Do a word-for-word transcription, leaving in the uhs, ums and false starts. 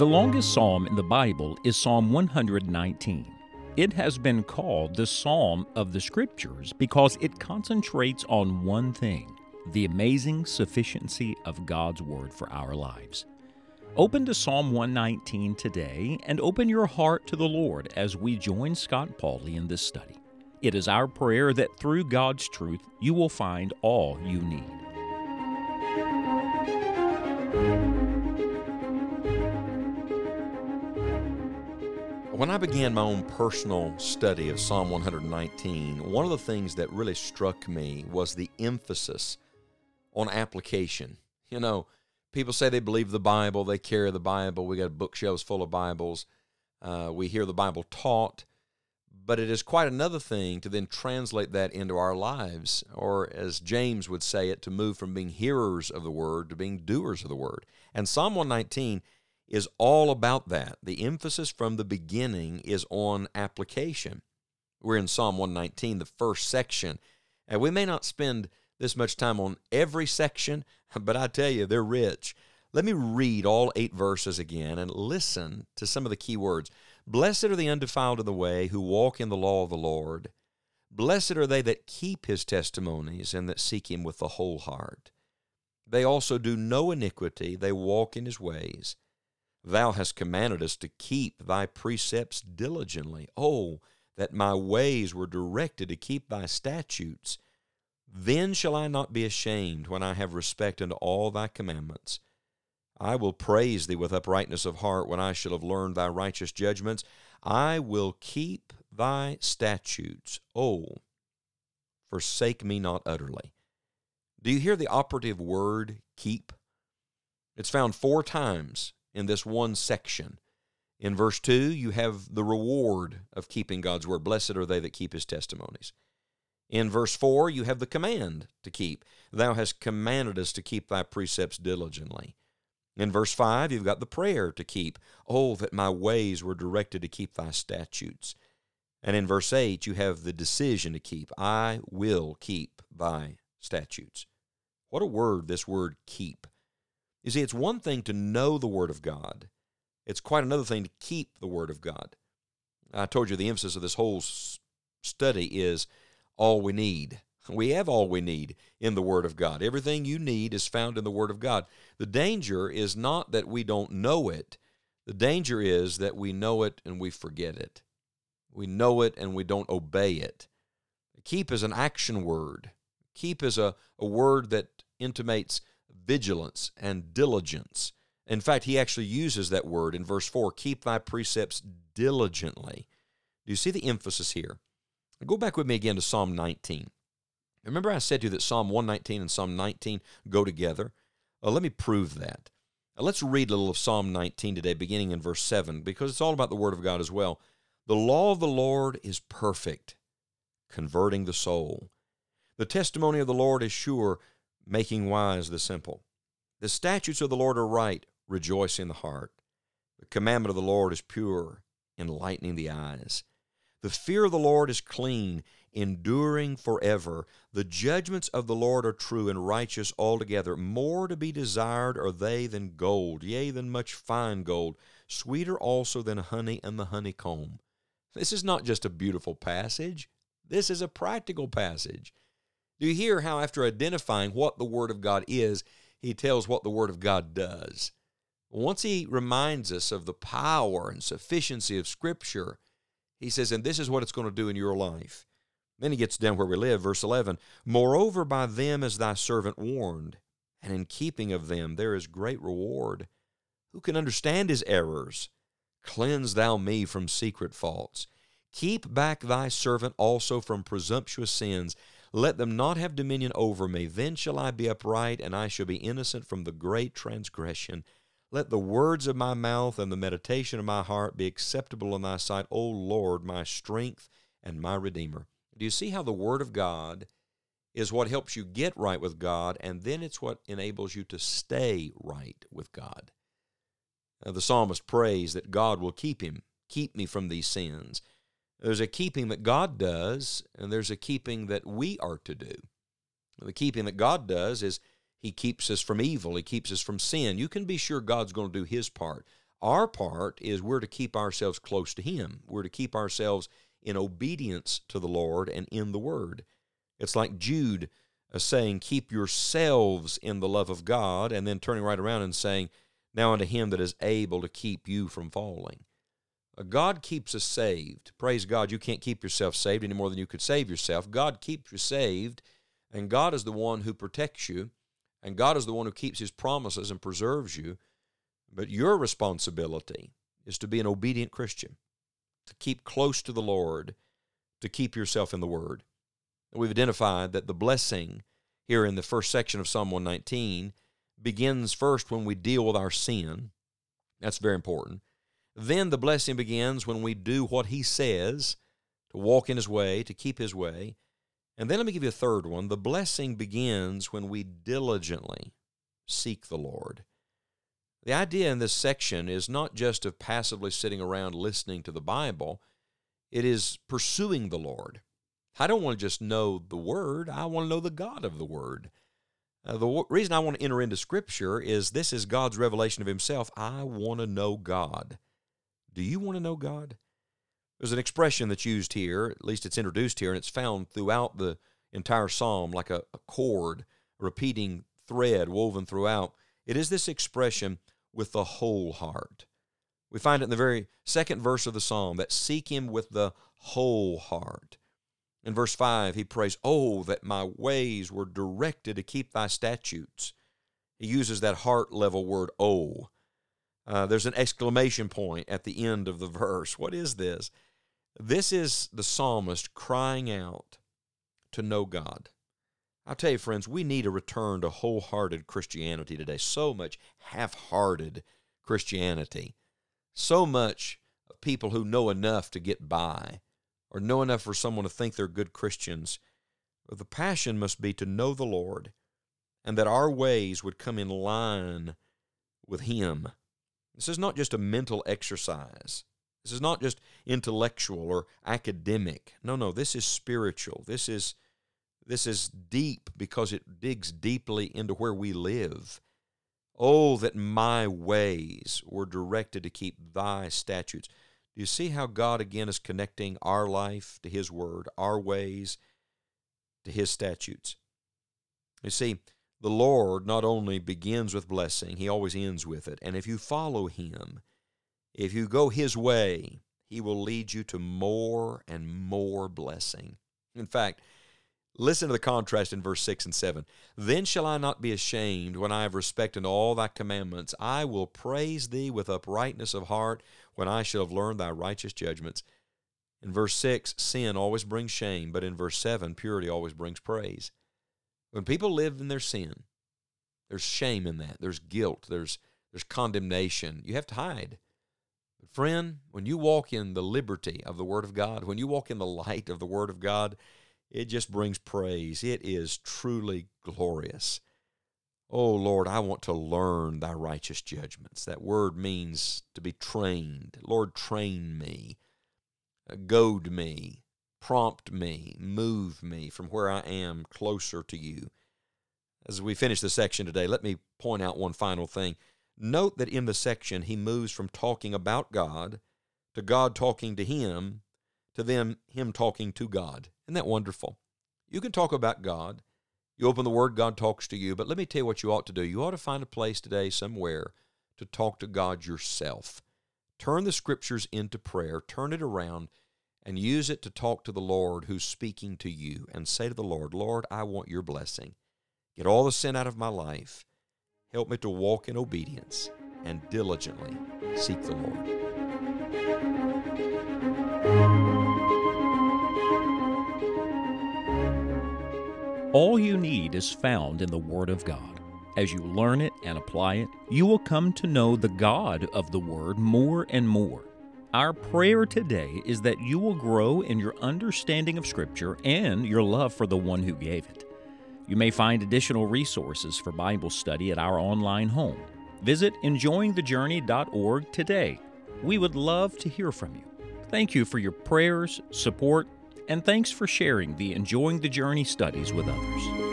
The longest psalm in the Bible is Psalm one hundred nineteen. It has been called the Psalm of the Scriptures because it concentrates on one thing, the amazing sufficiency of God's Word for our lives. Open to Psalm one nineteen today and open your heart to the Lord as we join Scott Pauley in this study. It is our prayer that through God's truth, you will find all you need. When I began my own personal study of Psalm one hundred nineteen, one of the things that really struck me was the emphasis on application. You know, people say they believe the Bible, they carry the Bible, we got bookshelves full of Bibles, uh, we hear the Bible taught, but it is quite another thing to then translate that into our lives, or as James would say it, to move from being hearers of the Word to being doers of the Word. And Psalm one nineteen is all about that. The emphasis from the beginning is on application. We're in Psalm one nineteen, the first section. And we may not spend this much time on every section, but I tell you, they're rich. Let me read all eight verses again and listen to some of the key words. Blessed are the undefiled in the way who walk in the law of the Lord. Blessed are they that keep his testimonies and that seek him with the whole heart. They also do no iniquity. They walk in his ways. Thou hast commanded us to keep thy precepts diligently. Oh, that my ways were directed to keep thy statutes. Then shall I not be ashamed when I have respect unto all thy commandments. I will praise thee with uprightness of heart when I shall have learned thy righteous judgments. I will keep thy statutes. Oh, forsake me not utterly. Do you hear the operative word, keep? It's found four times in this one section. In verse two, you have the reward of keeping God's word. Blessed are they that keep his testimonies. In verse four, you have the command to keep. Thou hast commanded us to keep thy precepts diligently. In verse five, you've got the prayer to keep. Oh, that my ways were directed to keep thy statutes. And in verse eight, you have the decision to keep. I will keep thy statutes. What a word, this word keep. You see, it's one thing to know the Word of God. It's quite another thing to keep the Word of God. I told you the emphasis of this whole study is all we need. We have all we need in the Word of God. Everything you need is found in the Word of God. The danger is not that we don't know it. The danger is that we know it and we forget it. We know it and we don't obey it. Keep is an action word. Keep is a, a word that intimates vigilance and diligence. In fact, he actually uses that word in verse four, keep thy precepts diligently. Do you see the emphasis here? Go back with me again to Psalm nineteen. Remember I said to you that Psalm one nineteen and Psalm nineteen go together? Well, let me prove that. Now, let's read a little of Psalm nineteen today, beginning in verse seven, because it's all about the Word of God as well. The law of the Lord is perfect, converting the soul. The testimony of the Lord is sure, making wise the simple. The statutes of the Lord are right, rejoicing the heart. The commandment of the Lord is pure, enlightening the eyes. The fear of the Lord is clean, enduring forever. The judgments of the Lord are true and righteous altogether. More to be desired are they than gold, yea, than much fine gold, sweeter also than honey and the honeycomb. This is not just a beautiful passage. This is a practical passage. Do you hear how after identifying what the Word of God is, he tells what the Word of God does? Once he reminds us of the power and sufficiency of Scripture, he says, and this is what it's going to do in your life. Then he gets down where we live, verse eleven, moreover by them is thy servant warned, and in keeping of them there is great reward. Who can understand his errors? Cleanse thou me from secret faults. Keep back thy servant also from presumptuous sins. Let them not have dominion over me. Then shall I be upright, and I shall be innocent from the great transgression. Let the words of my mouth and the meditation of my heart be acceptable in thy sight, O Lord, my strength and my Redeemer. Do you see how the Word of God is what helps you get right with God, and then it's what enables you to stay right with God? Now, the psalmist prays that God will keep him, keep me from these sins. There's a keeping that God does, and there's a keeping that we are to do. The keeping that God does is he keeps us from evil. He keeps us from sin. You can be sure God's going to do his part. Our part is we're to keep ourselves close to Him. We're to keep ourselves in obedience to the Lord and in the Word. It's like Jude saying, keep yourselves in the love of God, and then turning right around and saying, now unto Him that is able to keep you from falling. God keeps us saved. Praise God, you can't keep yourself saved any more than you could save yourself. God keeps you saved, and God is the one who protects you, and God is the one who keeps His promises and preserves you. But your responsibility is to be an obedient Christian, to keep close to the Lord, to keep yourself in the Word. We've identified that the blessing here in the first section of Psalm one nineteen begins first when we deal with our sin. That's very important. Then the blessing begins when we do what He says, to walk in His way, to keep His way. And then let me give you a third one. The blessing begins when we diligently seek the Lord. The idea in this section is not just of passively sitting around listening to the Bible. It is pursuing the Lord. I don't want to just know the Word. I want to know the God of the Word. Uh, the w- reason I want to enter into Scripture is this is God's revelation of Himself. I want to know God. Do you want to know God? There's an expression that's used here, at least it's introduced here, and it's found throughout the entire psalm like a, a chord, a repeating thread woven throughout. It is this expression, with the whole heart. We find it in the very second verse of the psalm, that seek Him with the whole heart. In verse five, he prays, oh, that my ways were directed to keep Thy statutes. He uses that heart-level word, oh. Uh, there's an exclamation point at the end of the verse. What is this? This is the psalmist crying out to know God. I'll tell you, friends, we need a return to wholehearted Christianity today. So much half-hearted Christianity. So much people who know enough to get by, or know enough for someone to think they're good Christians. But the passion must be to know the Lord, and that our ways would come in line with Him. This is not just a mental exercise. This is not just intellectual or academic. No, no, this is spiritual. This is this is deep because it digs deeply into where we live. Oh, that my ways were directed to keep Thy statutes. Do you see how God, again, is connecting our life to His Word, our ways to His statutes? You see, the Lord not only begins with blessing, He always ends with it. And if you follow Him, if you go His way, He will lead you to more and more blessing. In fact, listen to the contrast in verse six and seven. Then shall I not be ashamed when I have respect unto all Thy commandments. I will praise Thee with uprightness of heart when I shall have learned Thy righteous judgments. In verse six, sin always brings shame, but in verse seven, purity always brings praise. When people live in their sin, there's shame in that. There's guilt. There's, there's condemnation. You have to hide. But friend, when you walk in the liberty of the Word of God, when you walk in the light of the Word of God, it just brings praise. It is truly glorious. Oh, Lord, I want to learn Thy righteous judgments. That word means to be trained. Lord, train me, goad me, prompt me, move me from where I am closer to You. As we finish the section today, let me point out one final thing. Note that in the section, he moves from talking about God to God talking to him, to them, him talking to God. Isn't that wonderful? You can talk about God. You open the Word, God talks to you. But let me tell you what you ought to do. You ought to find a place today somewhere to talk to God yourself. Turn the Scriptures into prayer. Turn it around and use it to talk to the Lord who's speaking to you. And say to the Lord, Lord, I want Your blessing. Get all the sin out of my life. Help me to walk in obedience and diligently seek the Lord. All you need is found in the Word of God. As you learn it and apply it, you will come to know the God of the Word more and more. Our prayer today is that you will grow in your understanding of Scripture and your love for the one who gave it. You may find additional resources for Bible study at our online home. Visit enjoying the journey dot org today. We would love to hear from you. Thank you for your prayers, support, and thanks for sharing the Enjoying the Journey studies with others.